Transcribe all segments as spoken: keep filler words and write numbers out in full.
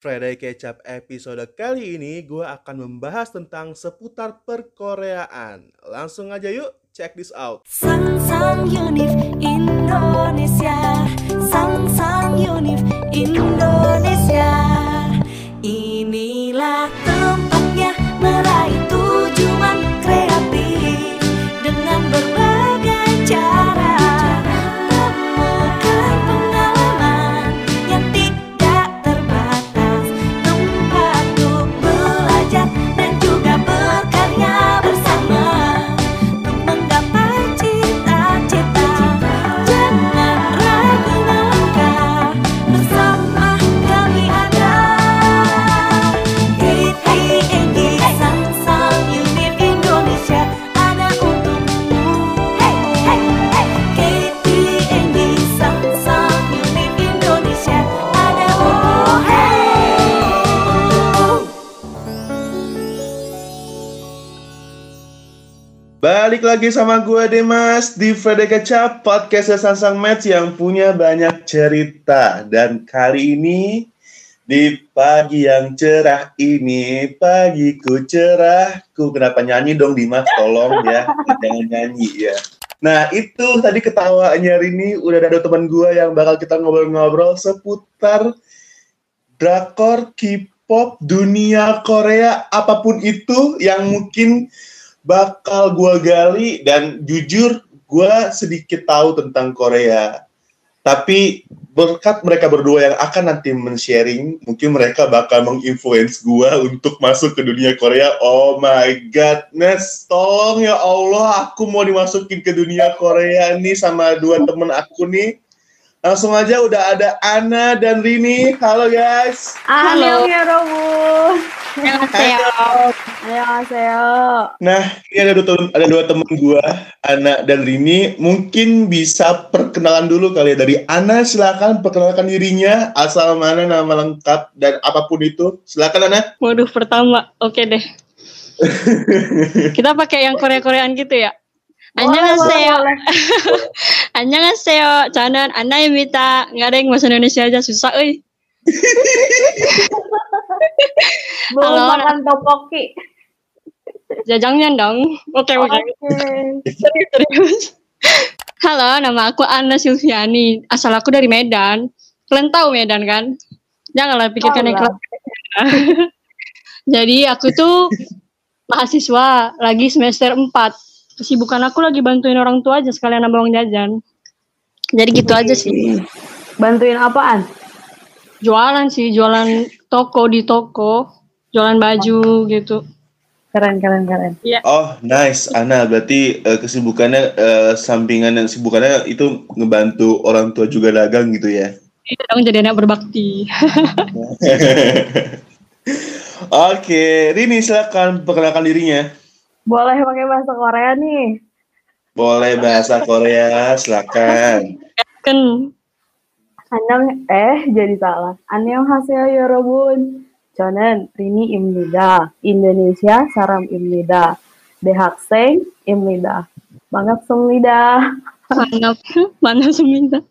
Friday Kecap episode kali ini gue akan membahas tentang seputar perkoreaan. Langsung aja yuk, check this out. Sang-sang Unif Indonesia, sang-sang Unif Indonesia, inilah tempatnya meraih tujuan kreatif dengan berbagai cara. Balik lagi sama gue Dimas di Friday Kecap, podcastnya Sangsang Match yang punya banyak cerita. Dan kali ini di pagi yang cerah ini, pagiku cerahku. Kenapa nyanyi dong Dimas, tolong ya, jangan nyanyi ya. Nah itu tadi ketawanya Rini, udah ada teman gue yang bakal kita ngobrol-ngobrol seputar drakor, K-pop, dunia Korea, apapun itu yang mungkin bakal gue gali. Dan jujur gue sedikit tahu tentang Korea, tapi berkat mereka berdua yang akan nanti men-sharing, mungkin mereka bakal menginfluence gue untuk masuk ke dunia Korea. Oh my godness, tolong ya Allah, aku mau dimasukin ke dunia Korea nih sama dua temen aku nih. Langsung aja udah ada Anna dan Rini. Halo guys. Halo ya Robu. Halo. Halo. Nah, ini ada dua, ada dua teman gua, Anna dan Rini. Mungkin bisa perkenalan dulu kali ya. Dari Anna silakan perkenalkan dirinya, asal mana, nama lengkap dan apapun itu. Silakan Anna. Waduh, pertama. Oke deh. Kita pakai yang Korea-Koreaan gitu ya. Annyeonghaseyo. Annyeonghaseyo. Jangan Anna yang minta, enggak ada yang bahasa Indonesia aja susah euy. Halo, makan topoki. Jajangnya dong. Oke, oke. Serius. Halo, nama aku Anna Silviani. Asal aku dari Medan. Kalian tahu Medan kan? Janganlah pikirkan yang kelas. Jadi aku tuh mahasiswa lagi semester empat. Kesibukan aku lagi bantuin orang tua aja sekalian nambah uang jajan. Jadi gitu aja sih. Bantuin apaan? Jualan sih, jualan toko di toko, jualan baju gitu. Keren, keren, keren. Yeah. Oh, nice. Anna, berarti uh, kesibukannya, uh, sampingan dan kesibukannya itu ngebantu orang tua juga dagang gitu ya? Iya dong, jadi anak berbakti. Oke, Rini silakan perkenalkan dirinya. Boleh pakai bahasa Korea nih? Boleh bahasa Korea, silakan. Ken. Annyeong, eh jadi salah. Annyeonghaseyo yorobun. Jonen Rini Imnida, Indonesia Saram Imnida, Dehakseng Imnida, Mangap Semnida. Mangap, mana Semnida?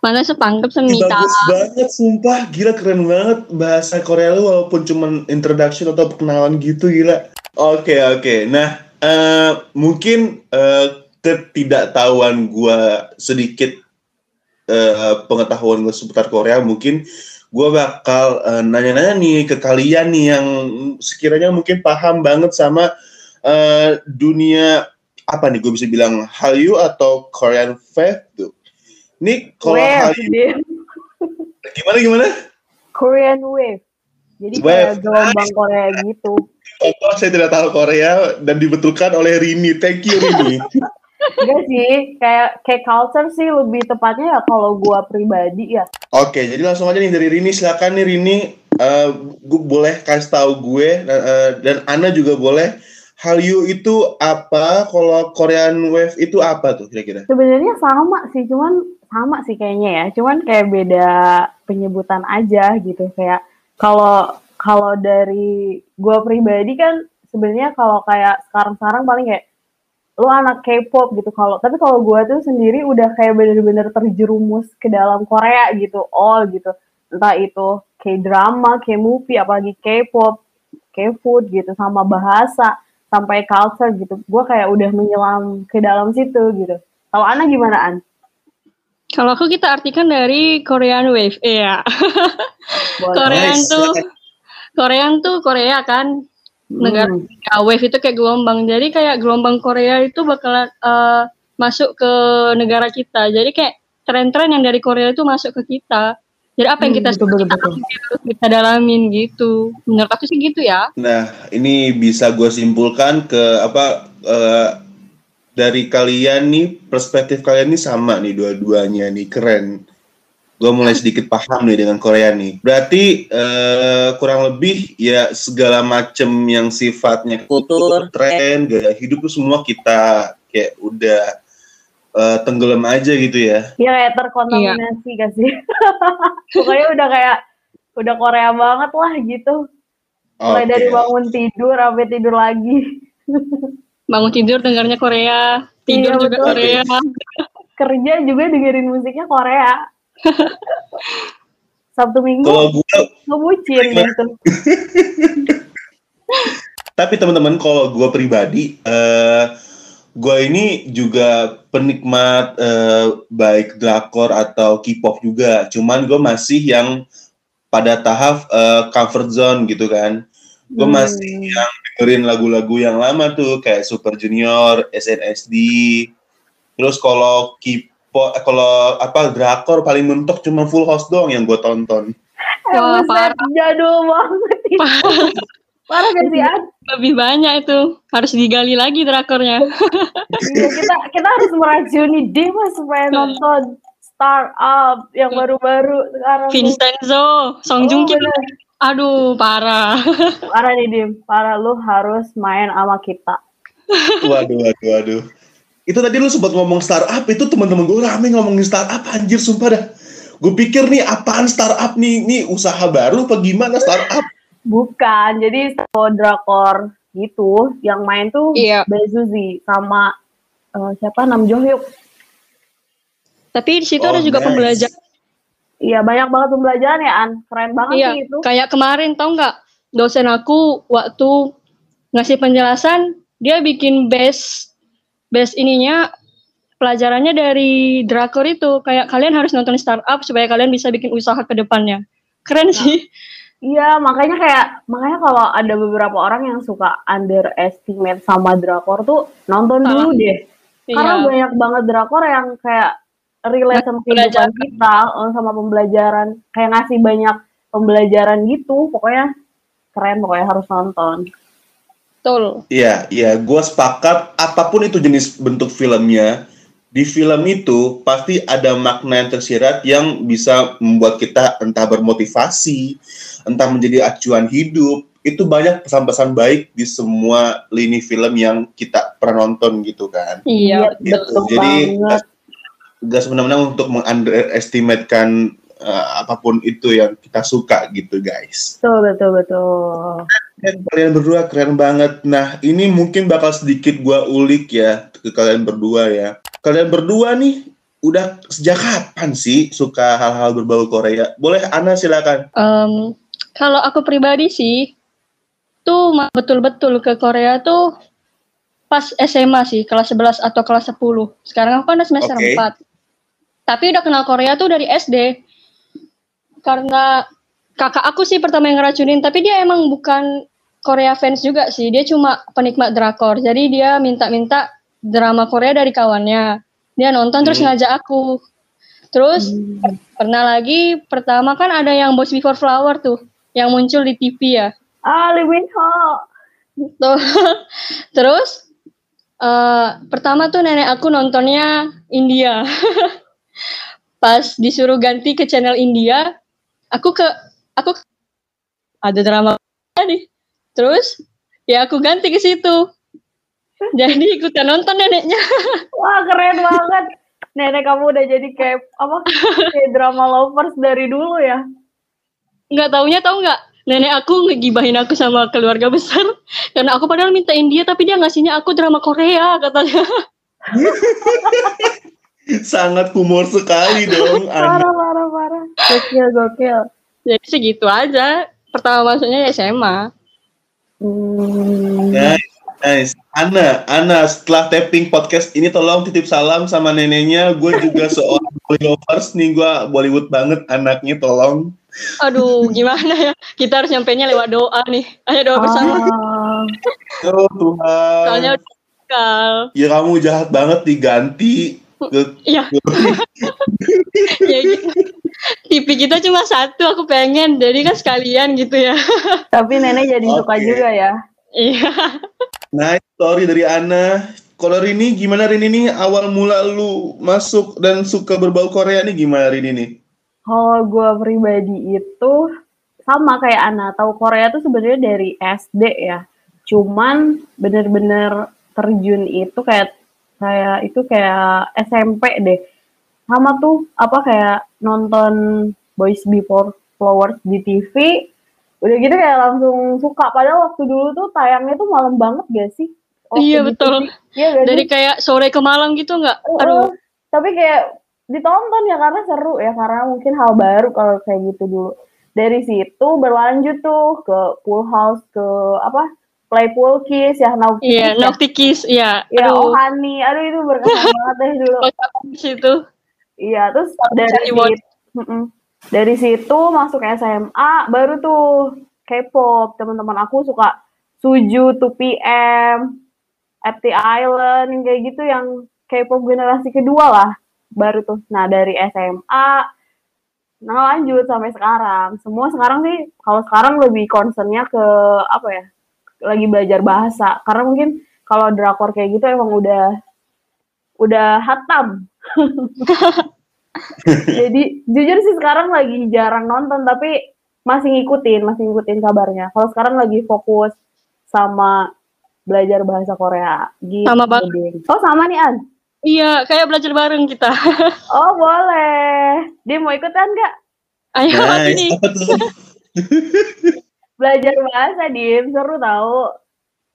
Mana sepangkep Semnida? Bagus banget, sumpah gila, keren banget bahasa Korea lu walaupun cuman introduction atau perkenalan gitu, gila. Oke, oke. Nah, uh, mungkin uh, ketidaktahuan gue sedikit, Uh, pengetahuan gue seputar Korea, mungkin gue bakal uh, nanya-nanya nih ke kalian nih yang sekiranya mungkin paham banget sama uh, dunia apa nih, gue bisa bilang Hallyu atau Korean Wave tuh. Nih kalau Hallyu gimana gimana? Korean Wave. Jadi kayak gelombang Korea gitu. Oh, saya tidak tahu Korea dan dibetulkan oleh Rini. Thank you Rini. Enggak sih, kayak kayak culture sih lebih tepatnya ya kalau gua pribadi ya. Oke, jadi langsung aja nih dari Rini, silakan nih Rini. Uh, gua boleh kasih tahu gue uh, dan Anna juga boleh. Hallyu itu apa? Kalau Korean Wave itu apa tuh kira-kira? Sebenarnya sama sih, cuman sama sih kayaknya ya. Cuman kayak beda penyebutan aja gitu. Kayak kalau kalau dari gua pribadi kan sebenarnya kalau kayak sekarang-sekarang paling kayak lu anak K-pop gitu, kalau tapi kalau gue tuh sendiri udah kayak bener-bener terjerumus ke dalam Korea gitu, all gitu. entah itu K-drama, K-movie, apalagi K-pop, K-food gitu, sama bahasa, sampai culture gitu. Gue kayak udah menyelam ke dalam situ gitu. Kalau Ana gimana, An? Kalau aku kita artikan dari Korean Wave, iya. Korean nice. tuh, Korean tuh Korea kan, negara hmm. ya, Wave itu kayak gelombang. Jadi kayak gelombang Korea itu bakal uh, masuk ke negara kita. Jadi kayak tren-tren yang dari Korea itu masuk ke kita. Jadi apa yang kita hmm, betul, kita, betul. Kita, kita dalamin gitu. Menurut aku sih gitu ya. Nah, ini bisa gue simpulkan ke apa uh, dari kalian nih, perspektif kalian nih sama nih dua-duanya nih, keren. Gue mulai sedikit paham nih dengan Korea nih. Berarti uh, kurang lebih ya segala macem yang sifatnya kultur, tren, gaya hidup itu semua kita kayak udah Uh, tenggelam aja gitu ya. Iya kayak terkontaminasi iya. kasih. Pokoknya udah kayak udah Korea banget lah gitu. Mulai okay. dari bangun tidur sampai tidur lagi. Bangun tidur dengarnya Korea, tidur iya, juga betul. Korea. Kerja juga dengerin musiknya Korea. Sabtu Minggu ngebucin gitu. Tapi teman-teman kalau gue pribadi uh, gue ini juga penikmat eh, baik drakor atau K-pop juga. Cuman gue masih yang pada tahap eh, comfort zone gitu kan. Gue hmm. masih yang dengerin lagu-lagu yang lama tuh kayak Super Junior, S N S D. Terus kalau K-pop, kalau apa drakor paling mentok cuma Full House doang yang gue tonton. Oh, parah jadul banget. Parah gak sih, Ad? Lebih banyak itu. Harus digali lagi drakornya. Ya, kita kita harus meracuni Dewa supaya nonton Startup yang baru-baru sekarang. Vincenzo, Song Jung Kim. Oh, aduh, parah. Parah nih, Dim. Parah, lu harus main sama kita. Waduh, waduh, waduh. Itu tadi lu sempat ngomong Startup, itu teman-teman gue rame ngomongin Startup, anjir, sumpah dah. Gue pikir nih, apaan Startup nih? Nih, usaha baru apa gimana Startup? Bukan, jadi drakor gitu, yang main tuh iya. Bae Suzy sama uh, siapa Nam Joo-hyuk. Tapi di situ oh, ada juga nice. Pembelajaran. Iya, banyak banget pembelajaran ya, An. Keren banget iya. sih itu. Kayak kemarin tau nggak, dosen aku waktu ngasih penjelasan, dia bikin base base ininya pelajarannya dari drakor itu. Kayak kalian harus nonton Startup supaya kalian bisa bikin usaha ke depannya. Keren nah. sih. Iya, makanya kayak, makanya kalau ada beberapa orang yang suka underestimate sama drakor tuh, nonton dulu ah, deh. Iya. Karena banyak banget drakor yang kayak relate sama kehidupan kita, sama pembelajaran, kayak ngasih banyak pembelajaran gitu, pokoknya keren, pokoknya harus nonton. Betul. Iya, iya, gue sepakat, apapun itu jenis bentuk filmnya, di film itu pasti ada makna yang tersirat yang bisa membuat kita entah bermotivasi, entah menjadi acuan hidup. Itu banyak pesan-pesan baik di semua lini film yang kita pernah nonton gitu kan. Iya, gitu. Betul jadi, banget. Jadi gak sebenarnya untuk meng-underestimate-kan uh, apapun itu yang kita suka gitu guys. Betul, betul, betul. Kalian berdua keren banget. Nah, ini mungkin bakal sedikit gua ulik ya ke kalian berdua ya. Kalian berdua nih, udah sejak kapan sih suka hal-hal berbau Korea? Boleh, Ana silakan. Um, kalau aku pribadi sih, tuh betul-betul ke Korea tuh pas S M A sih, kelas sebelas atau kelas sepuluh. Sekarang aku kan semester okay. empat. Tapi udah kenal Korea tuh dari S D. Karena kakak aku sih pertama yang ngeracunin, tapi dia emang bukan Korea fans juga sih. Dia cuma penikmat drakor, jadi dia minta-minta drama Korea dari kawannya. Dia nonton hmm. terus ngajak aku. Terus hmm. per- pernah lagi pertama kan ada yang Boys Before Flowers tuh, yang muncul di T V ya. Ah, Lee Min Ho. Terus uh, pertama tuh nenek aku nontonnya India. Pas disuruh ganti ke channel India, aku ke aku ke, ada drama tadi. Terus ya aku ganti ke situ. Jadi ikutan nonton neneknya. Wah keren banget. Nenek kamu udah jadi kayak apa? Kayak drama lovers dari dulu ya. Nggak taunya tau nggak? Nenek aku ngegibahin aku sama keluarga besar. Karena aku padahal minta India tapi dia ngasihnya aku drama Korea katanya. Sangat humor sekali dong. Parah parah parah. Gokil gokil. Jadi segitu aja. Pertama masuknya S M A. Hmm. Guys, guys, Ana, Ana setelah taping podcast ini tolong titip salam sama neneknya. Gue juga seorang Bollywooders nih, gue Bollywood banget anaknya, tolong. Aduh, gimana ya? Kita harus nyampainya lewat doa nih. Ayo doa bersama. Ah. Oh Tuhan. Soalnya udah kal. Ya kamu jahat banget diganti. Iya. Ya gitu. T V kita cuma satu, aku pengen, jadi kan sekalian gitu ya. Tapi nenek jadi okay. Suka juga ya. Iya. Nice story dari Ana. Kalau Rini, gimana Rini nih awal mula lu masuk dan suka berbau Korea nih, gimana Rini nih? Kalau gue pribadi itu sama kayak Ana, tahu Korea tuh sebenarnya dari S D ya. Cuman bener-bener terjun itu kayak kayak itu kayak S M P deh. Sama tuh apa kayak nonton Boys Before Flowers di T V, udah gitu kayak langsung suka. Padahal waktu dulu tuh tayangnya tuh malam banget gak sih? Waktu iya betul. Ya, dari sih? Kayak sore ke malam gitu nggak? Uh, Aduh. Uh, tapi kayak ditonton ya karena seru ya, karena mungkin hal baru kalau kayak gitu dulu. Dari situ berlanjut tuh ke Full House, ke apa? Playful Kiss ya, Naughty yeah, Kiss ya. Iya, yeah. Oh Hani, aduh itu berkesan banget deh dulu. Situ. Iya, terus dari dari situ masuk S M A baru tuh K-pop. Teman-teman aku suka Suju, two P M, F T Island yang kayak gitu, yang K-pop generasi kedua lah. Baru tuh. Nah, dari S M A nah lanjut sampai sekarang. Semua sekarang sih kalau sekarang lebih concernnya ke apa ya? Lagi belajar bahasa. Karena mungkin kalau drakor kayak gitu emang udah udah hatam. Jadi jujur sih sekarang lagi jarang nonton, tapi masih ngikutin, masih ngikutin kabarnya. Kalau sekarang lagi fokus sama belajar bahasa Korea gitu. Sama banget. Oh sama nih An? Iya, kayak belajar bareng kita. Oh boleh. Dia mau ikutan nggak? Ayo nice. Nih. Belajar bahasa Dim, seru tau.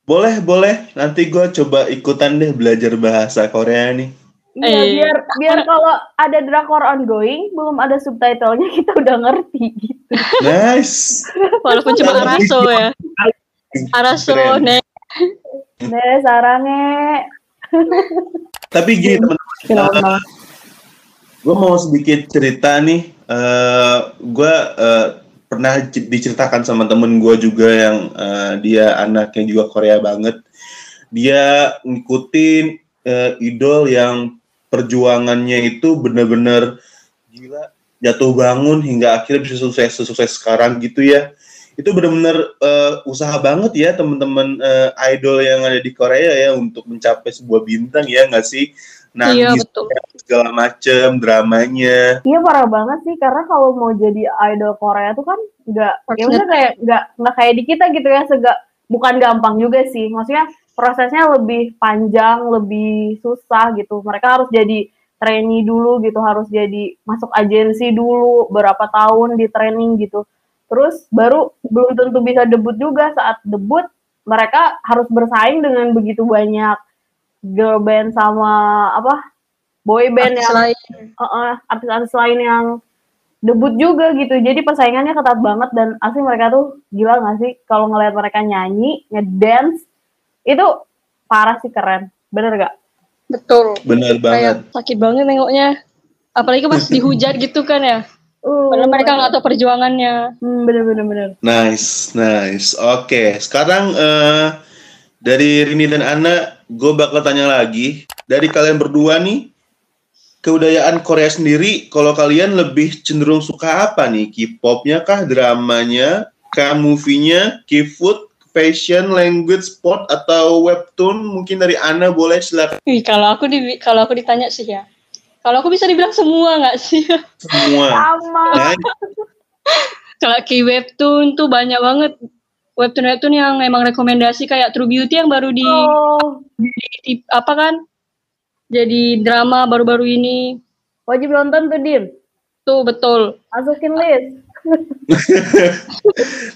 Boleh, boleh. Nanti gue coba ikutan deh belajar bahasa Korea nih. Iya, eh, biar biar kalau ada drakor ongoing, belum ada subtitlenya kita udah ngerti gitu. Nice. Walaupun cuma araso ya. Araso, ne. Ne, sarange. Tapi gini teman-teman. Gue mau sedikit cerita nih. Uh, gue uh, pernah diceritakan sama temen gue juga yang uh, dia anaknya juga Korea banget. Dia ngikutin uh, idol yang perjuangannya itu benar-benar gila, jatuh bangun hingga akhirnya bisa sukses sukses sekarang gitu ya. Itu benar-benar uh, usaha banget ya teman-teman uh, idol yang ada di Korea ya untuk mencapai sebuah bintang ya nggak sih? Nangis, iya, segala macem dramanya. Iya parah banget sih, karena kalau mau jadi idol Korea tuh kan nggak, ya maksudnya kayak nggak nggak kayak di kita gitu ya, segak bukan gampang juga sih. Maksudnya prosesnya lebih panjang, lebih susah gitu. Mereka harus jadi trainee dulu gitu, harus jadi masuk agensi dulu berapa tahun di training gitu. Terus baru belum tentu bisa debut juga. Saat debut mereka harus bersaing dengan begitu banyak girl band sama apa boy band artis yang uh-uh, artis-artis lain yang debut juga gitu. Jadi persaingannya ketat banget dan asli mereka tuh gila nggak sih kalau ngelihat mereka nyanyi, ngedance itu parah sih, keren, bener gak? Betul. Bener banget. Kayak sakit banget nengoknya, apalagi pas dihujat gitu kan ya. Uh, Padahal mereka nggak tahu perjuangannya. Hmm, bener-bener. Nice, nice. Oke, okay. Sekarang uh, dari Rini dan Ana. Gue bakal tanya lagi, dari kalian berdua nih, kebudayaan Korea sendiri, kalau kalian lebih cenderung suka apa nih? K-popnya kah? Dramanya? K-movie-nya? K-food? Fashion? Language? Sport? Atau webtoon? Mungkin dari Ana boleh, silakan. Wih, kalau aku di, kalau aku ditanya sih ya, kalau aku bisa dibilang semua gak sih? Semua. Sama. Kalau K-webtoon tuh banyak banget. Webtoon-webtoon yang emang rekomendasi kayak True Beauty yang baru di, oh. di apa kan jadi drama baru-baru ini, wajib nonton tuh Dim tuh, betul, masukin list.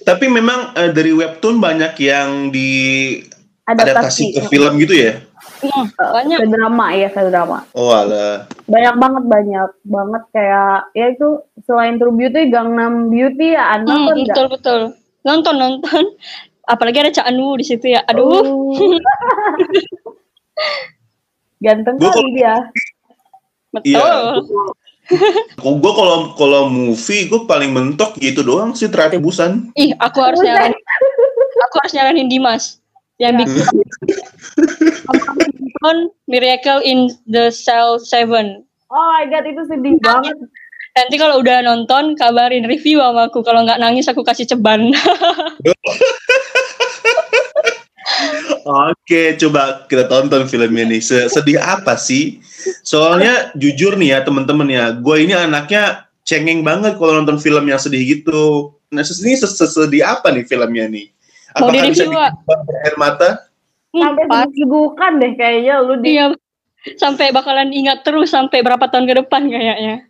Tapi memang uh, dari webtoon banyak yang diadaptasi ke film gitu ya. Iya, uh, banyak. K-drama ya, K-drama. Oh ala. Banyak banget, banyak banget kayak ya itu selain True Beauty, Gangnam Beauty ya, Anna hmm, kan betul gak? Betul. Nonton nonton. Apalagi ada Cha Eun Woo di situ ya. Aduh. Oh. Ganteng gua kali dia. Betul. Iya, gue kalau kalau movie gue paling mentok gitu doang sih terakhir Busan. Ih, aku harus nyalain. Aku harus nyalain Dimas. Yang bikin nonton Miracle in the Cell seven. Oh my god, itu sedih banget. Nanti kalau udah nonton kabarin review sama aku, kalau nggak nangis aku kasih ceban. Oke, coba kita tonton filmnya nih. Sedih apa sih? Soalnya jujur nih ya teman-teman ya, gue ini anaknya cengeng banget kalau nonton film yang sedih gitu. Nah, ini sesedih apa nih filmnya nih? Apa bisa dikeluarkan air mata? Sampai digugukan deh kayaknya lu di. Iya, sampai bakalan ingat terus sampai berapa tahun ke depan kayaknya.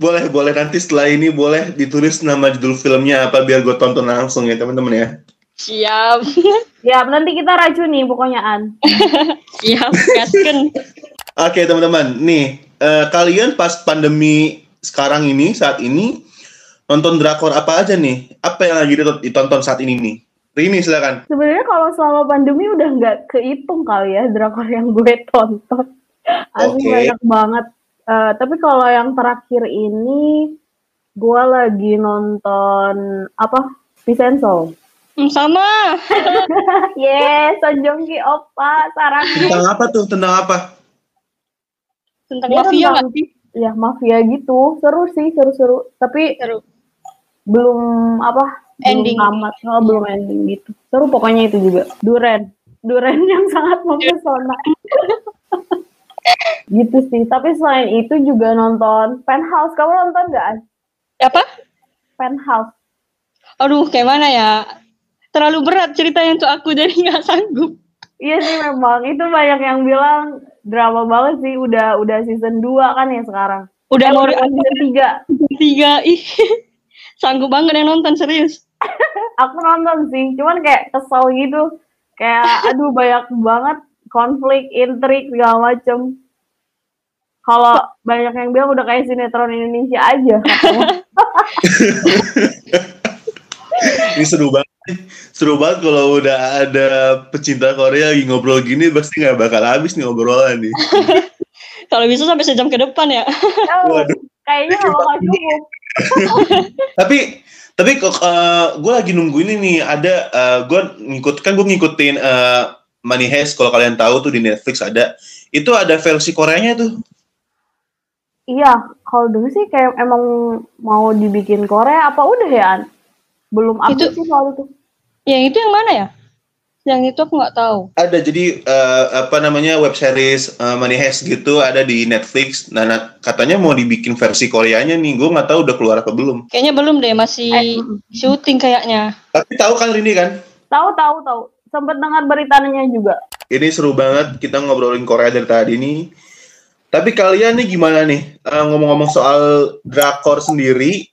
Boleh, boleh nanti setelah ini boleh ditulis nama judul filmnya apa biar gue tonton langsung ya teman-teman ya. Siap. Siap, nanti kita racuni pokoknya An. Siap, gasken. Oke teman-teman, nih uh, kalian pas pandemi sekarang ini saat ini nonton drakor apa aja nih? Apa yang lagi ditonton saat ini nih? Rini silakan. Sebenarnya kalau selama pandemi udah nggak kehitung kali ya drakor yang gue tonton. Asli okay. Banyak banget. Uh, tapi kalau yang terakhir ini gue lagi nonton apa? Vincenzo. Hmm, sama. Yes, Song Jung Kim Oppa saran. Tentang apa tuh? Tentang apa? Tentang ya, mafia nggak sih? Ya mafia gitu. Seru sih, seru-seru. Tapi seru. Belum apa ending belum amat oh, belum ending gitu seru pokoknya itu juga duren duren yang sangat mempesona. Gitu sih, tapi selain itu juga nonton Penthouse. Kamu nonton nggak? Apa Penthouse? Aduh kayak mana ya, terlalu berat ceritanya untuk aku jadi nggak sanggup. Iya sih memang itu banyak yang bilang drama banget sih, udah udah season dua kan ya sekarang udah eh, mau season tiga tiga ih. Sanggup banget yang nonton, serius. Aku nonton sih, cuman kayak kesel gitu. Kayak aduh banyak banget konflik, intrik, segala macem. Kalau banyak yang bilang udah kayak sinetron Indonesia aja. Ini seru banget. Seru banget kalau udah ada pecinta Korea lagi ngobrol gini, pasti gak bakal habis nih ngobrolan nih. Kalau bisa sampai sejam ke depan ya. Oh, kayaknya kalau gak cukup. tapi tapi uh, gue lagi nunggu ini nih ada uh, gue ngikut kan gue ngikutin uh, Money Heist, kalau kalian tahu tuh di Netflix ada, itu ada versi Koreanya tuh. Iya, kalau dulu sih kayak emang mau dibikin Korea apa udah ya An? Belum update sih soal itu. Yang itu yang mana ya? Yang itu aku nggak tahu. Ada jadi uh, apa namanya web series uh, Money Heist gitu ada di Netflix. Nah, nah katanya mau dibikin versi Koreanya nih. Gue nggak tahu udah keluar apa belum. Kayaknya belum deh, masih eh. syuting kayaknya. Tapi tahu kan Rini kan? Tahu tahu tahu. Sempet dengar beritanya juga. Ini seru banget kita ngobrolin Korea dari tadi nih. Tapi kalian nih gimana nih uh, ngomong-ngomong soal drakor sendiri?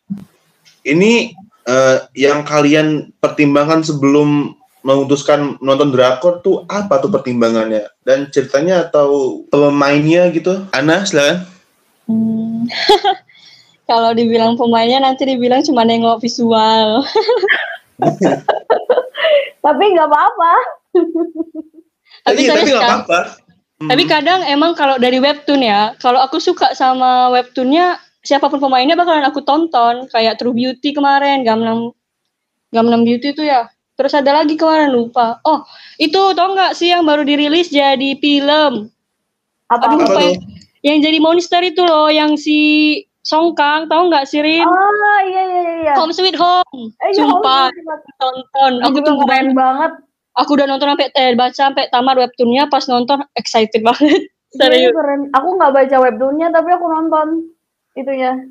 Ini uh, yang kalian pertimbangkan sebelum memutuskan nonton drakor tuh apa tuh pertimbangannya dan ceritanya atau pemainnya gitu? Anna silakan. Hmm. Kalau dibilang pemainnya nanti dibilang cuma nengok visual. Tapi nggak apa-apa. Tapi nggak iya, apa-apa. Hmm. Tapi kadang emang kalau dari webtoon ya, kalau aku suka sama webtoonnya siapapun pemainnya bakalan aku tonton, kayak True Beauty kemarin, Gangnam Gangnam Beauty tuh ya. Terus ada lagi kemarin lupa. Oh, itu tau nggak sih yang baru dirilis jadi film? Apa aduh, lupa yang, yang jadi monster itu loh, yang si Song Kang, tau nggak sih Rin? Oh iya iya iya. Home Sweet Home. Eh, sumpah, iya, home tonton. Aku tuh keren banget. Aku udah nonton sampai eh, baca sampai tamat webtoonnya, pas nonton excited banget. Serius. Keren. Aku nggak baca webtoonnya tapi aku nonton itunya.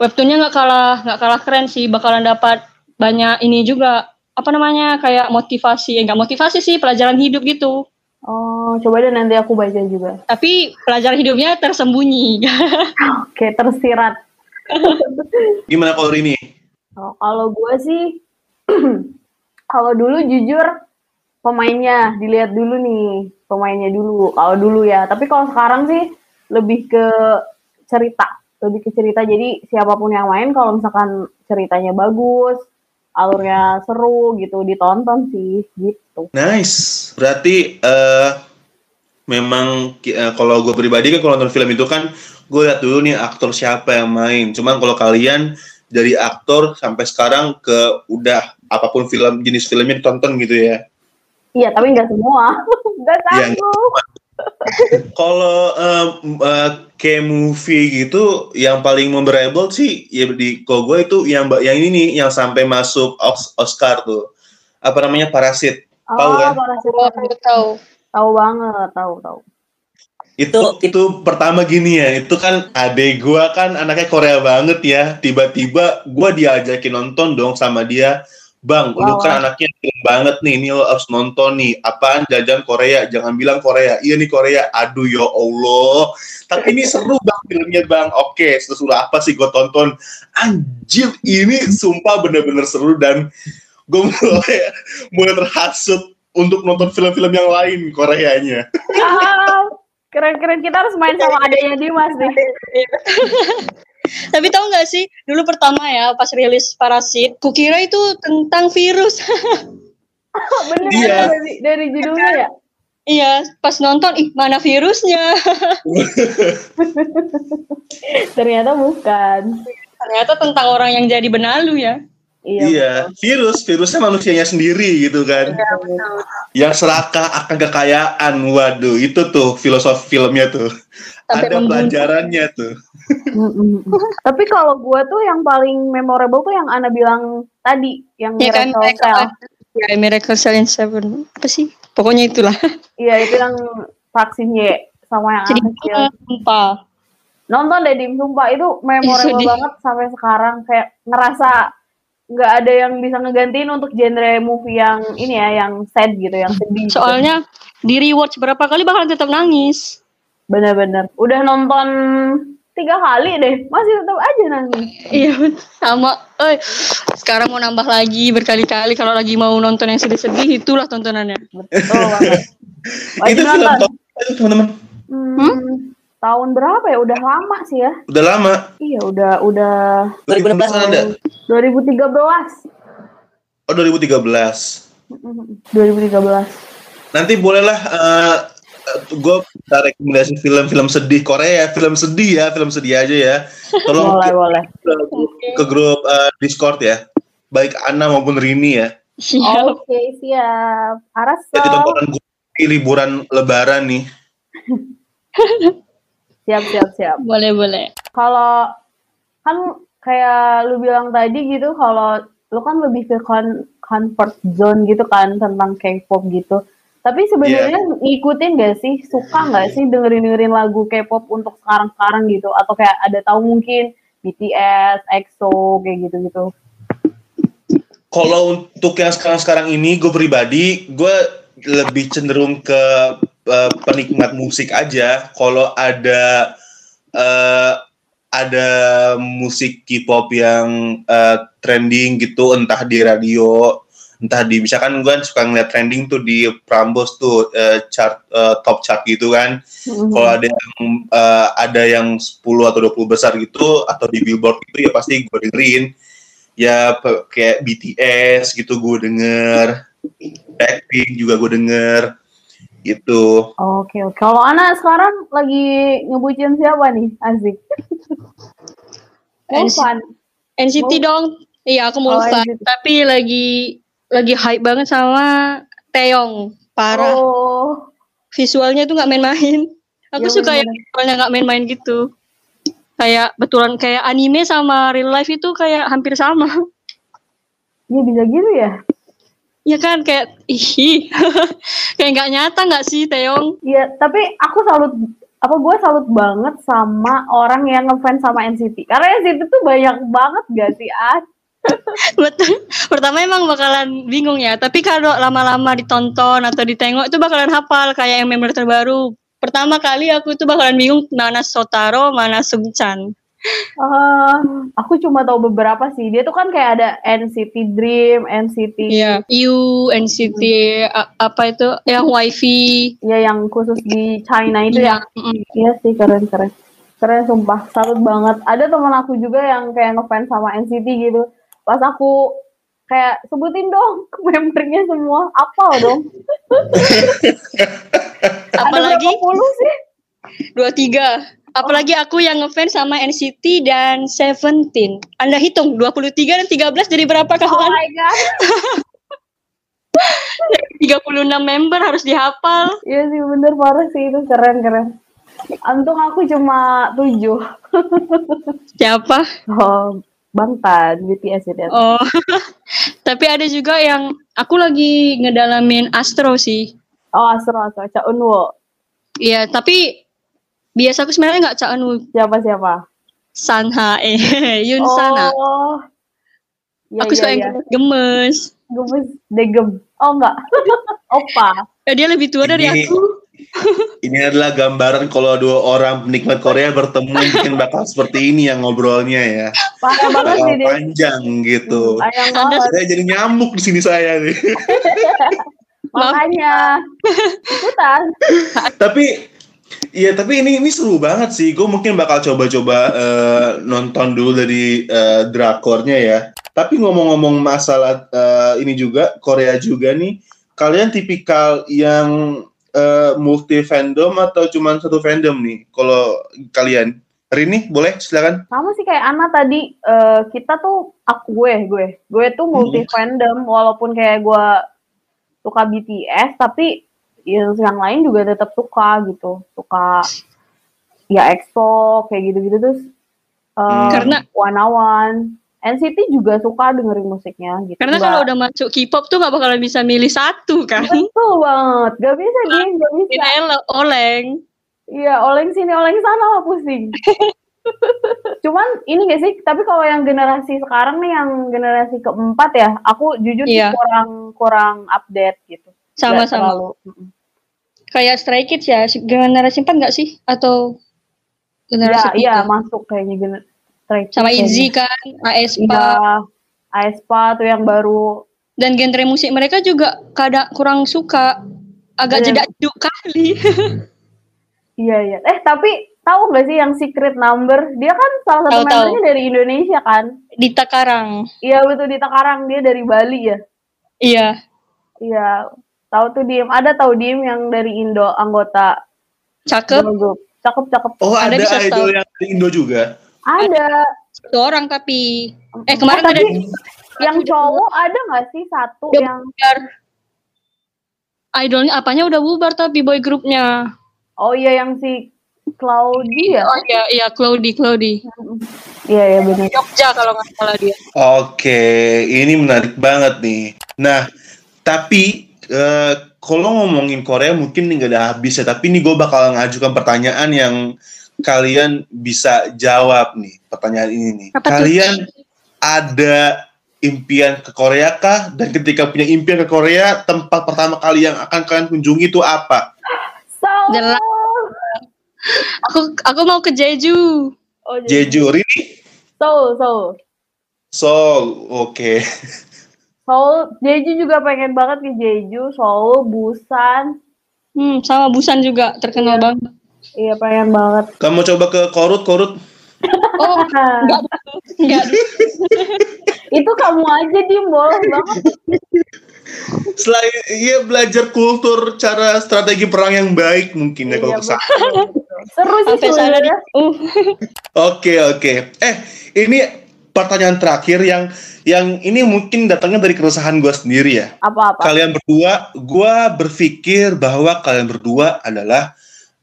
Webtoonnya nggak kalah nggak kalah keren sih, bakalan dapat banyak ini juga. Apa namanya, kayak motivasi, enggak eh, motivasi sih, pelajaran hidup gitu. Oh, coba deh nanti aku baca juga. Tapi pelajaran hidupnya tersembunyi. Oke, tersirat. Gimana kalau Rini? Oh, kalau gue sih, kalau dulu jujur, pemainnya, dilihat dulu nih pemainnya dulu, kalau dulu ya. Tapi kalau sekarang sih lebih ke cerita, lebih ke cerita. Jadi siapapun yang main kalau misalkan ceritanya bagus, alurnya seru gitu, ditonton sih gitu. Nice. Berarti uh, memang uh, kalau gue pribadi kan kalau nonton film itu kan gue lihat dulu nih aktor siapa yang main. Cuman kalau kalian dari aktor sampai sekarang ke udah apapun film, jenis filmnya ditonton gitu ya. Iya, tapi nggak semua. Nggak satu. Kalau um, uh, kayak movie gitu, yang paling memorable sih, ya di kalau gue itu yang yang ini nih, yang sampai masuk Oscar tuh. Apa namanya, Parasit? Oh, tahu kan? Parasit. Oh, tahu. Tahu banget, tahu tahu. Itu itu pertama gini ya, itu kan adek gue kan anaknya Korea banget ya. Tiba-tiba gue diajakin nonton dong sama dia. Bang, wow, lu kan anaknya keren banget nih, ini lo harus nonton nih. Apaan jajan Korea? Jangan bilang Korea. Iya nih Korea. Aduh ya Allah. Tapi ini seru bang filmnya bang. Oke, setelah apa sih gue tonton? Anjir, ini sumpah bener-bener seru dan gue mulai mulai terhasut untuk nonton film-film yang lain Koreanya. Keren-keren, kita harus main sama adanya Dimas nih. Tapi tau gak sih, dulu pertama ya pas rilis Parasit, kukira itu tentang virus. Bener iya. Kan? dari, dari judulnya ya? Iya, pas nonton, ih mana virusnya? Ternyata bukan. Ternyata tentang orang yang jadi benalu ya. Iya, iya. virus, virusnya manusianya sendiri gitu kan. Iya, betul. Yang serakah akan kekayaan, waduh itu tuh filosofi filmnya tuh. Sampai ada pelajarannya tuh. Tapi kalau gue tuh yang paling memorable tuh yang Ana bilang tadi, yang ya, Miracle in the Cell. Ya, Miracle in the Cell seven. Apa sih? Pokoknya itulah. Iya, itu yang vaksinnya sama yang Ana kecil. Sumpah. Nonton deh Dim, sumpah itu memorable ya, banget sampai sekarang, kayak ngerasa nggak ada yang bisa ngegantiin untuk genre movie yang ini ya, yang sad gitu, yang sedih. Soalnya gitu, di rewatch berapa kali bakalan tetap nangis. Bener-bener, udah nonton tiga kali deh, masih tetap aja nangis. Iya, sama. Eh, sekarang mau nambah lagi berkali-kali kalau lagi mau nonton yang sedih-sedih, itulah tontonannya. Betul banget. Itu film teman-teman. Hmm, hmm? Tahun berapa ya? Udah lama sih ya. Udah lama. Iya, udah udah. dua ribu enam belas. dua ribu tiga belas. Oh, dua ribu tiga belas. dua ribu tiga belas. Nanti bolehlah. Uh, gue minta rekomendasi film-film sedih Korea, film sedih ya, film sedih aja ya. Tolong boleh, boleh. Ke, ke grup uh, Discord ya, baik Ana maupun Rini ya. Siap. Oke, siap. Aras. Jadi tontonan gue di liburan Lebaran nih. Siap, siap, siap. Boleh, boleh. Kalau kan kayak lu bilang tadi gitu, kalau lu kan lebih ke con- comfort zone gitu kan tentang K-pop gitu. Tapi sebenarnya yeah, ngikutin gak sih? Suka gak sih dengerin-dengerin lagu K-pop untuk sekarang-sekarang gitu? Atau kayak ada tahu mungkin B T S, E X O, kayak gitu-gitu? Kalau untuk yang sekarang-sekarang ini, gue pribadi, gue lebih cenderung ke uh, penikmat musik aja. Kalau ada uh, ada musik K-pop yang uh, trending gitu, entah di radio, entah di, misalkan gue suka ngeliat trending tuh di Prambors tuh uh, chart, uh, top chart gitu kan. Mm-hmm. Kalau ada yang uh, ada yang sepuluh atau dua puluh besar gitu atau di Billboard gitu ya pasti gue dengerin. Ya kayak B T S gitu gue denger, Blackpink juga gue denger gitu. Oke, okay, okay. Kalau Ana sekarang lagi ngebucin siapa nih? Asik. N C T dong. Iya, aku mau lupa. Oh, tapi lagi lagi hype banget sama Taeyong, parah. Oh. Visualnya tuh nggak main-main. Aku ya, suka bener, yang visualnya nggak main-main gitu. Kayak betulan kayak anime sama real life itu kayak hampir sama. Iya bisa gitu ya? Iya kan kayak ih, kayak nggak nyata nggak sih Taeyong? Iya, tapi aku salut, apa gue salut banget sama orang yang ngefans sama N C T. Karena N C T tuh banyak banget gak sih as. Betul. Pertama emang bakalan bingung ya, tapi kalau lama-lama ditonton atau ditengok itu bakalan hafal kayak yang member terbaru. Pertama kali aku itu bakalan bingung mana Sotaro, mana Sungchan. Um, aku cuma tahu beberapa sih. Dia tuh kan kayak ada N C T Dream, N C T yeah. U, N C T hmm. apa itu yang Wifi. Ya yeah, yang khusus di China itu yeah. ya. Iya mm. sih keren keren. Keren sumpah, salut banget. Ada teman aku juga yang kayak ngefans sama N C T gitu. Pas aku kayak sebutin dong membernya semua, apal dong. Apalagi dua tiga. Apalagi aku yang ngefans sama N C T dan Seventeen. Anda hitung dua puluh tiga dan tiga belas jadi berapa kawan? Oh my god. tiga puluh enam member harus dihafal. Iya sih bener, parah sih itu, keren-keren. Untung aku cuma tujuh. Siapa? Oh, Bangtan, B T S ya. Oh. Tapi ada juga yang aku lagi ngedalamin Astro sih. Oh, Astro, Astro Cha Eun Woo. Iya, tapi biasa aku sebenarnya nggak Cha Eun Woo. Siapa-siapa? San Hae, Yun oh, Sana. Ya, aku ya, suka ya. Yang gemes. Gemes, degem. Oh enggak, opa. Ya, dia lebih tua ini, dari aku. Ini adalah gambaran kalau dua orang penikmat Korea bertemu bikin bakal seperti ini yang ngobrolnya ya. Parah banget sih dia. Panjang gitu. Saya jadi nyamuk di sini saya nih. Makanya. Ikutan. Tapi iya, tapi ini ini seru banget sih. Gue mungkin bakal coba-coba uh, nonton dulu dari uh, drakornya ya. Tapi ngomong-ngomong masalah uh, ini juga, Korea juga nih, kalian tipikal yang uh, multi fandom atau cuma satu fandom nih? Kalau kalian, Rini boleh silakan. Sama sih kayak Anna tadi, uh, kita tuh aku gue gue gue tuh multi fandom, walaupun kayak gue suka B T S tapi yang lain juga tetap suka gitu, suka ya EXO kayak gitu-gitu terus um, karena Wanawan, N C T juga suka dengerin musiknya gitu. Karena kalau udah masuk K-pop tuh gak bakalan bisa milih satu kan? Betul banget, gak bisa dia, gak bisa. Ini oleng. Iya oleng sini oleng sana lah pusing. Cuman ini gak sih, tapi kalau yang generasi sekarang nih yang generasi keempat ya, aku jujur yeah. sih kurang kurang update gitu. Sama-sama. Kayak Stray Kids ya, generasi empat nggak sih? Atau generasi ya, iya, masuk kayaknya generasi Stray Kids. Sama Izzy kan, Aespa. Ya, Aespa tuh yang baru. Dan genre musik mereka juga kadang kurang suka. Agak jeda jeduk kali. Iya, iya. Eh, tapi tahu nggak sih yang Secret Number? Dia kan salah satu tau, membernya tau. dari Indonesia kan? Di Takarang. Iya, betul. Di Takarang. Dia dari Bali ya? Iya. Iya. Tahu tuh Diem, ada tahu Diem yang dari Indo anggota cakep, cakep, cakep. Oh ada, ada idol yang dari Indo juga. Ada. Satu orang tapi, eh kemarin oh, ada. Yang cowok ada nggak sih satu udah yang? Bubar. Idolnya apanya udah bubar tapi boy grupnya. Oh iya yang si Claudia. Oh iya iya Claudia Claudia. Iya ya benar. Jogja kalau nggak salah dia. Oke, ini menarik banget nih. Nah tapi Uh, kalau ngomongin Korea mungkin nggak ada habisnya, tapi ini gue bakal ngajukan pertanyaan yang kalian bisa jawab nih, pertanyaan ini nih. Apa kalian itu? Ada impian ke Korea kah? Dan ketika punya impian ke Korea, tempat pertama kali yang akan kalian kunjungi itu apa? Jelas. Aku aku mau ke Jeju. Oh, Jeju. Jeju, Rini? Seoul, Seoul. Seoul, oke. Okay. Seoul, Jeju juga pengen banget ke Jeju, Seoul, Busan. Hmm, sama Busan juga terkenal iya. banget. Iya, pengen banget. Kamu coba ke Korut, Korut. Oh, enggak. Enggak. Itu kamu aja Dim, boleh banget. Selain iya belajar kultur, cara strategi perang yang baik mungkin ya kalau ke sana. Seru sih sebenarnya. Oke, oke. Eh, ini pertanyaan terakhir yang yang ini mungkin datangnya dari keresahan gue sendiri ya. Apa-apa? Kalian berdua, gue berpikir bahwa kalian berdua adalah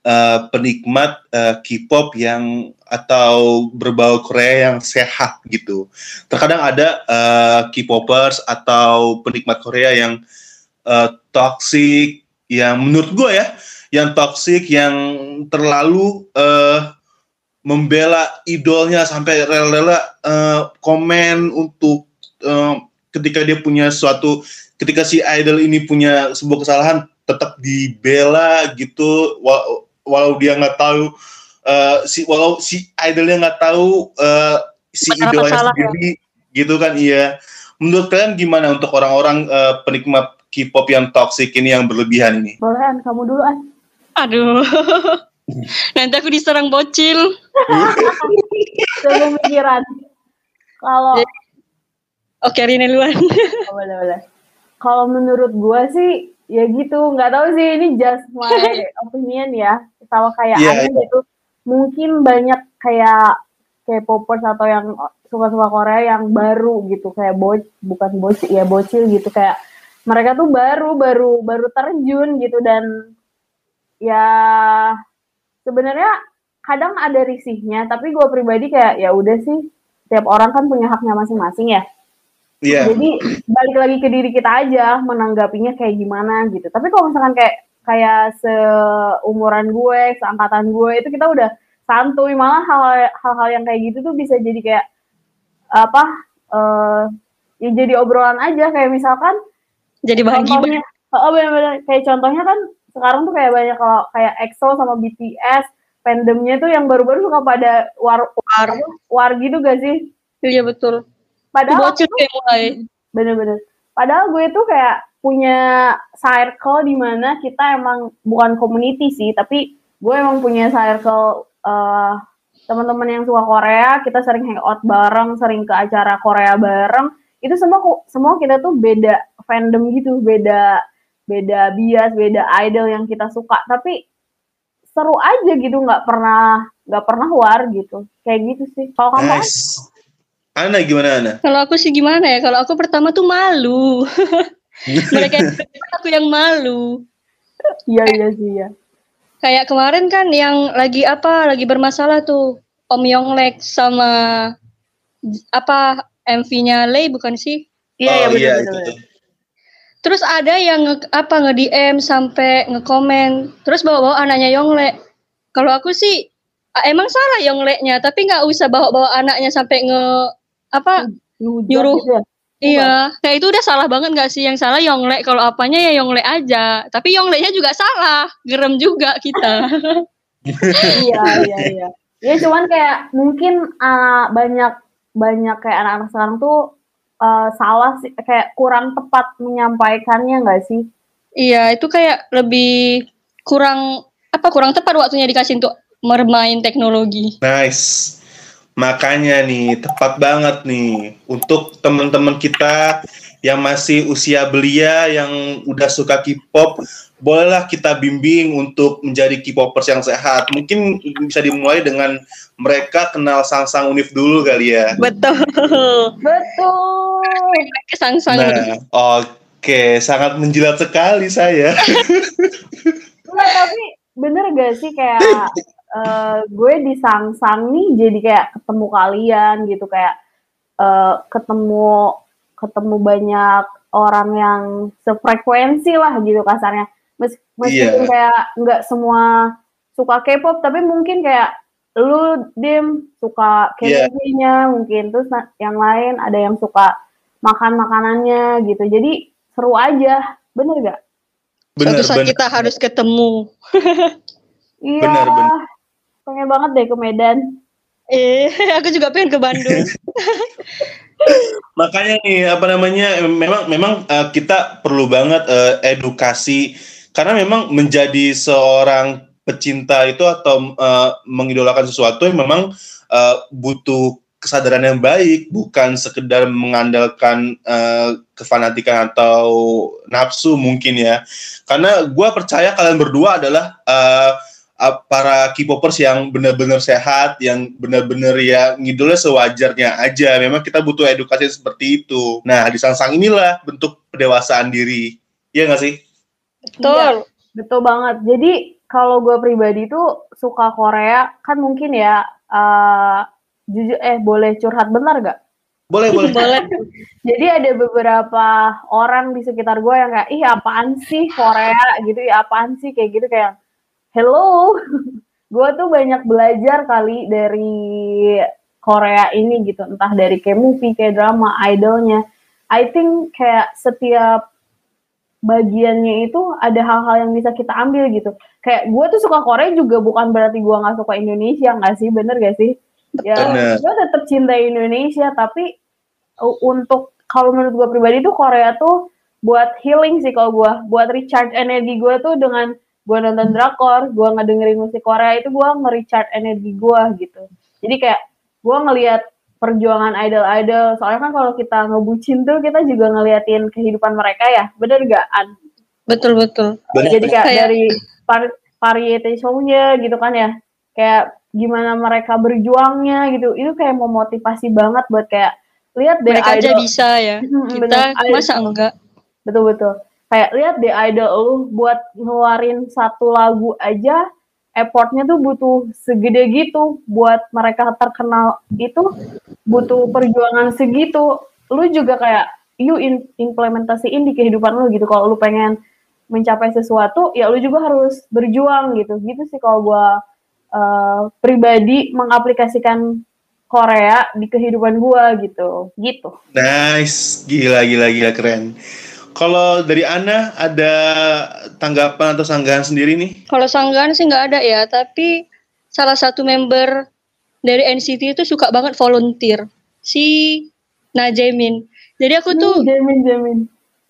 uh, penikmat uh, K-pop yang atau berbau Korea yang sehat gitu. Terkadang ada uh, K-popers atau penikmat Korea yang uh, toksik, yang menurut gue ya, yang toksik, yang terlalu uh, membela idolnya sampai rela-rela uh, komen untuk uh, ketika dia punya suatu ketika si idol ini punya sebuah kesalahan tetap dibela gitu, walau dia nggak tahu uh, si walau si idolnya nggak tahu uh, si idolnya sendiri ya, gitu kan. Iya, menurut kalian gimana untuk orang-orang uh, penikmat K-pop yang toksik ini, yang berlebihan ini? Boleh An, kamu dulu An. Aduh, nanti aku diserang bocil. Coba mikiran. Kalau oke, Rini duluan. Boleh-boleh. Kalau menurut gue sih ya gitu, nggak tahu sih, ini just my opinion ya, sama kayak yeah, Ani yeah. gitu. Mungkin banyak kayak K-popers atau yang suka-suka Korea yang baru gitu, kayak boc, bukan bocil ya, bocil gitu, kayak mereka tuh baru baru baru terjun gitu, dan ya sebenarnya kadang ada risihnya, tapi gue pribadi kayak ya udah sih, setiap orang kan punya haknya masing-masing ya. Yeah. Jadi balik lagi ke diri kita aja menanggapinya kayak gimana gitu. Tapi kalau misalkan kayak kayak seumuran gue, seangkatan gue, itu kita udah santuy, malah hal-hal yang kayak gitu tuh bisa jadi kayak apa? Uh, ya jadi obrolan aja, kayak misalkan jadi bahagia. Oh benar-benar, kayak contohnya kan sekarang tuh kayak banyak kalau kayak EXO sama B T S, fandomnya tuh yang baru-baru suka pada war war, war gitu gak sih? Iya betul. Padahal aku, bener-bener. Padahal gue tuh kayak punya circle di mana kita emang bukan community sih, tapi gue emang punya circle uh, teman-teman yang suka Korea. Kita sering hangout bareng, sering ke acara Korea bareng. Itu semua semua kita tuh beda fandom gitu, beda beda bias, beda idol yang kita suka. Tapi seru aja gitu, nggak pernah nggak pernah war gitu. Kayak gitu sih. Kalau kamu nice. Ana gimana Ana? Kalau aku sih gimana ya? Kalau aku pertama tuh malu. Mereka yang aku yang malu. Iya iya sih ya. Kayak kemarin kan yang lagi apa? Lagi bermasalah tuh Om Yonglek sama apa M V-nya Lay bukan sih? Iya oh, iya betul. Terus ada yang nge, apa nge-D M sampai nge-komen, terus bawa-bawa anaknya Yonglek. Kalau aku sih emang salah Yongleknya, tapi nggak usah bawa-bawa anaknya sampai nge apa nyuruh gitu ya? Iya kayak itu udah salah banget nggak sih, yang salah Yonglek. Kalau apanya ya Yonglek aja, tapi Yongleknya juga salah, gerem juga kita. iya iya iya ya cuman kayak mungkin uh, banyak banyak kayak anak-anak sekarang tuh uh, salah sih, kayak kurang tepat menyampaikannya nggak sih? Iya, itu kayak lebih kurang apa kurang tepat waktunya dikasih untuk bermain teknologi. Nice. Makanya nih, tepat banget nih untuk teman-teman kita yang masih usia belia, yang udah suka K-pop, bolehlah kita bimbing untuk menjadi K-popers yang sehat. Mungkin bisa dimulai dengan mereka kenal sang-sang univ dulu kali ya. Betul. Betul. Sang-sang univ. Nah, oke, sangat menjilat sekali saya. Nah, tapi bener gak sih kayak Uh, gue disangsang nih, jadi kayak ketemu kalian gitu, kayak uh, ketemu ketemu banyak orang yang sefrekuensi lah gitu kasarnya. Mes- meskipun yeah. kayak nggak semua suka K-pop, tapi mungkin kayak lu Dim suka K-popnya, yeah. mungkin terus yang lain ada yang suka makan makanannya gitu. Jadi seru aja, bener gak? Bener, suatu saat bener. Kita harus ketemu. Iya. Bener, bener. Pengen banget deh ke Medan. Eh, aku juga pengen ke Bandung. Makanya nih, apa namanya, memang memang uh, kita perlu banget uh, edukasi, karena memang menjadi seorang pecinta itu atau uh, mengidolakan sesuatu memang uh, butuh kesadaran yang baik, bukan sekedar mengandalkan uh, kefanatikan atau nafsu mungkin ya. Karena gue percaya kalian berdua adalah uh, para K-popers yang benar-benar sehat, yang benar-benar ya ngidolnya sewajarnya aja. Memang kita butuh edukasi seperti itu. Nah, disangsang inilah bentuk pendewasaan diri. Iya nggak sih? Betul. Ya, betul banget. Jadi, kalau gue pribadi tuh suka Korea, kan mungkin ya, uh, jujur, eh boleh curhat bentar nggak? Boleh, boleh. boleh. Jadi, ada beberapa orang di sekitar gue yang kayak, ih apaan sih Korea gitu, ya apaan sih, kayak gitu, kayak hello, gue tuh banyak belajar kali dari Korea ini gitu, entah dari K-movie, K-drama, idolnya. I think kayak setiap bagiannya itu ada hal-hal yang bisa kita ambil gitu. Kayak gue tuh suka Korea juga bukan berarti gue gak suka Indonesia, gak sih? Bener gak sih? Ya, gue tetap cinta Indonesia, tapi untuk, kalau menurut gue pribadi tuh Korea tuh buat healing sih kalau gue, buat recharge energi gue tuh dengan gue nonton drakor, gue ngedengerin musik Korea, itu gue nge-recharge energi gue gitu. Jadi kayak gue ngelihat perjuangan idol-idol, soalnya kan kalau kita ngebucin tuh kita juga ngeliatin kehidupan mereka ya, bener gak An? Betul-betul. Jadi kayak saya... dari par- variety show-nya gitu kan ya, kayak gimana mereka berjuangnya gitu, itu kayak memotivasi banget buat kayak lihat deh mereka idol aja bisa ya, hmm, kita bener, masa idol. Enggak? Betul-betul. Kayak lihat The Idol lu buat ngeluarin satu lagu aja effortnya tuh butuh segede gitu, buat mereka terkenal itu butuh perjuangan segitu. Lu juga kayak you in, implementasiin di kehidupan lu gitu. Kalau lu pengen mencapai sesuatu ya lu juga harus berjuang gitu. Gitu sih kalau gua uh, pribadi mengaplikasikan Korea di kehidupan gua gitu. Gitu. Nice, gila gila gila keren. Kalau dari Ana ada tanggapan atau sanggahan sendiri nih? Kalau sanggahan sih nggak ada ya, tapi salah satu member dari N C T itu suka banget volunteer, si Nah Jaemin. Jadi aku tuh, Jaemin Jaemin.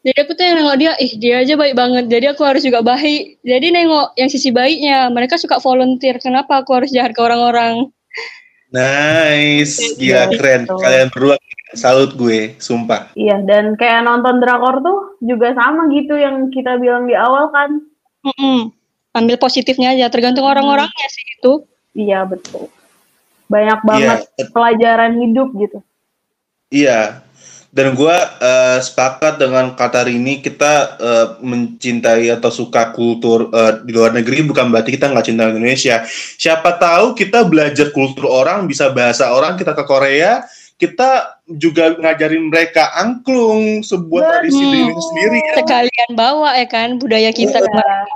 Jadi aku tuh yang nengok dia, ih dia aja baik banget. Jadi aku harus juga baik. Jadi nengok yang sisi baiknya, mereka suka volunteer. Kenapa aku harus jahat ke orang-orang? Nice, gila keren. Kalian berdua. Salut gue, sumpah. Iya, dan kayak nonton drakor tuh juga sama gitu yang kita bilang di awal kan. Mm-mm. Ambil positifnya aja, tergantung mm. orang-orangnya sih itu. Iya, betul. Banyak banget yeah. pelajaran hidup gitu. Iya, dan gue uh, sepakat dengan kata Rini, kita uh, mencintai atau suka kultur uh, di luar negeri bukan berarti kita nggak cinta Indonesia. Siapa tahu kita belajar kultur orang, bisa bahasa orang, kita ke Korea, kita juga ngajarin mereka angklung, sebuah tradisi diri hmm. sendiri ya. Sekalian bawa ya kan budaya kita uh, kemarin.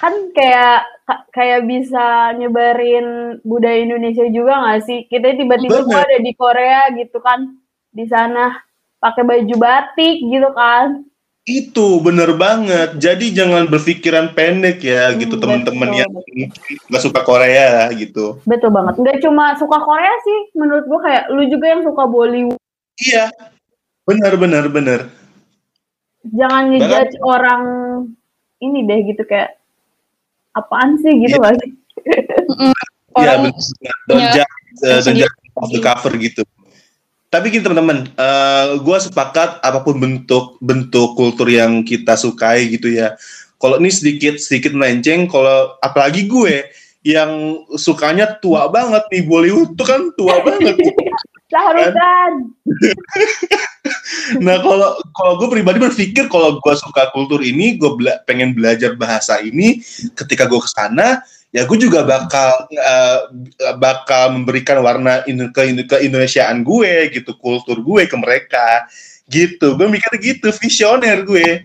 Kan kayak kayak bisa nyebarin budaya Indonesia juga nggak sih? Kita tiba-tiba gua ada di Korea gitu kan, di sana pakai baju batik gitu kan. Itu bener banget. Jadi jangan berpikiran pendek ya gitu hmm, teman-teman yang nggak suka Korea gitu. Betul banget. Nggak cuma suka Korea sih, menurut gua kayak lu juga yang suka Bollywood. Iya, bener bener bener. Jangan ngejudge orang ini deh gitu kayak apaan sih gitu nggak sih? Iya bener. Don't judge off the cover gitu. Tapi gini teman-teman, uh, gue sepakat apapun bentuk bentuk kultur yang kita sukai gitu ya. Kalau ini sedikit sedikit melenceng, kalau apalagi gue yang sukanya tua banget nih, Bollywood tuh kan tua banget. Seharusan. Nah kalau kalau gue pribadi berpikir kalau gue suka kultur ini, gue bela- pengen belajar bahasa ini, ketika gue kesana, ya gue juga bakal uh, bakal memberikan warna in- ke, in- ke Indonesiaan gue gitu, kultur gue ke mereka gitu. Gue mikir gitu, visioner gue.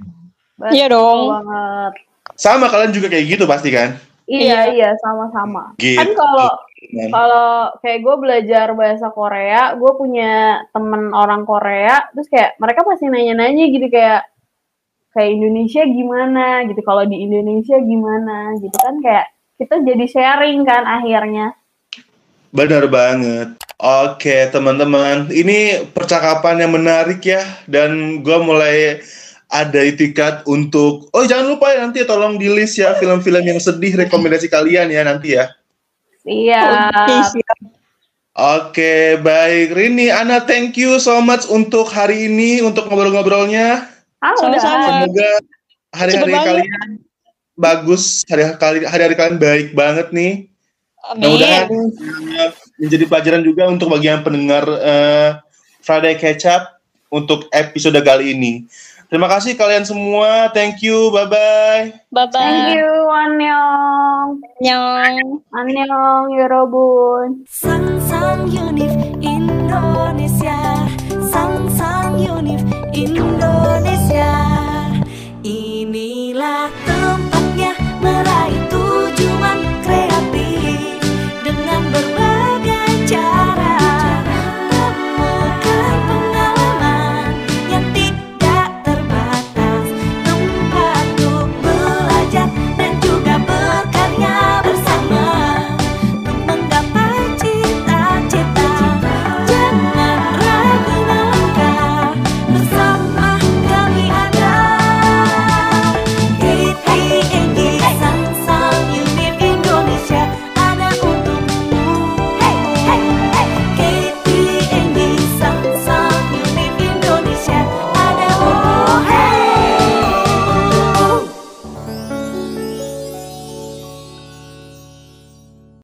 Iya dong. Banget. Sama kalian juga kayak gitu pasti kan? Iya iya sama-sama. Gitu. Kan kalau kalau kayak gue belajar bahasa Korea, gue punya temen orang Korea, terus kayak mereka pasti nanya-nanya gitu kayak kayak Indonesia gimana gitu, kalau di Indonesia gimana gitu kan kayak kita jadi sharing kan akhirnya. Benar banget. Oke teman-teman, ini percakapan yang menarik ya. Dan gue mulai ada itikat untuk, oh jangan lupa ya nanti tolong di list ya film-film yang sedih rekomendasi kalian ya nanti ya. Iya. Oke baik, Rini, Ana, thank you so much untuk hari ini, untuk ngobrol-ngobrolnya. Sama-sama. Semoga hari-hari kalian bagus, hari-hari hari kalian baik banget nih. Amin. Mudah-mudahan uh, menjadi pelajaran juga untuk bagi yang pendengar uh, Friday Catch Up untuk episode kali ini. Terima kasih kalian semua. Thank you. Bye-bye. Bye-bye. Thank you. Annyeong. Annyeong. Annyeong Yorobun. Sang-sang Unif Indonesia. Sang-sang Unif Indonesia.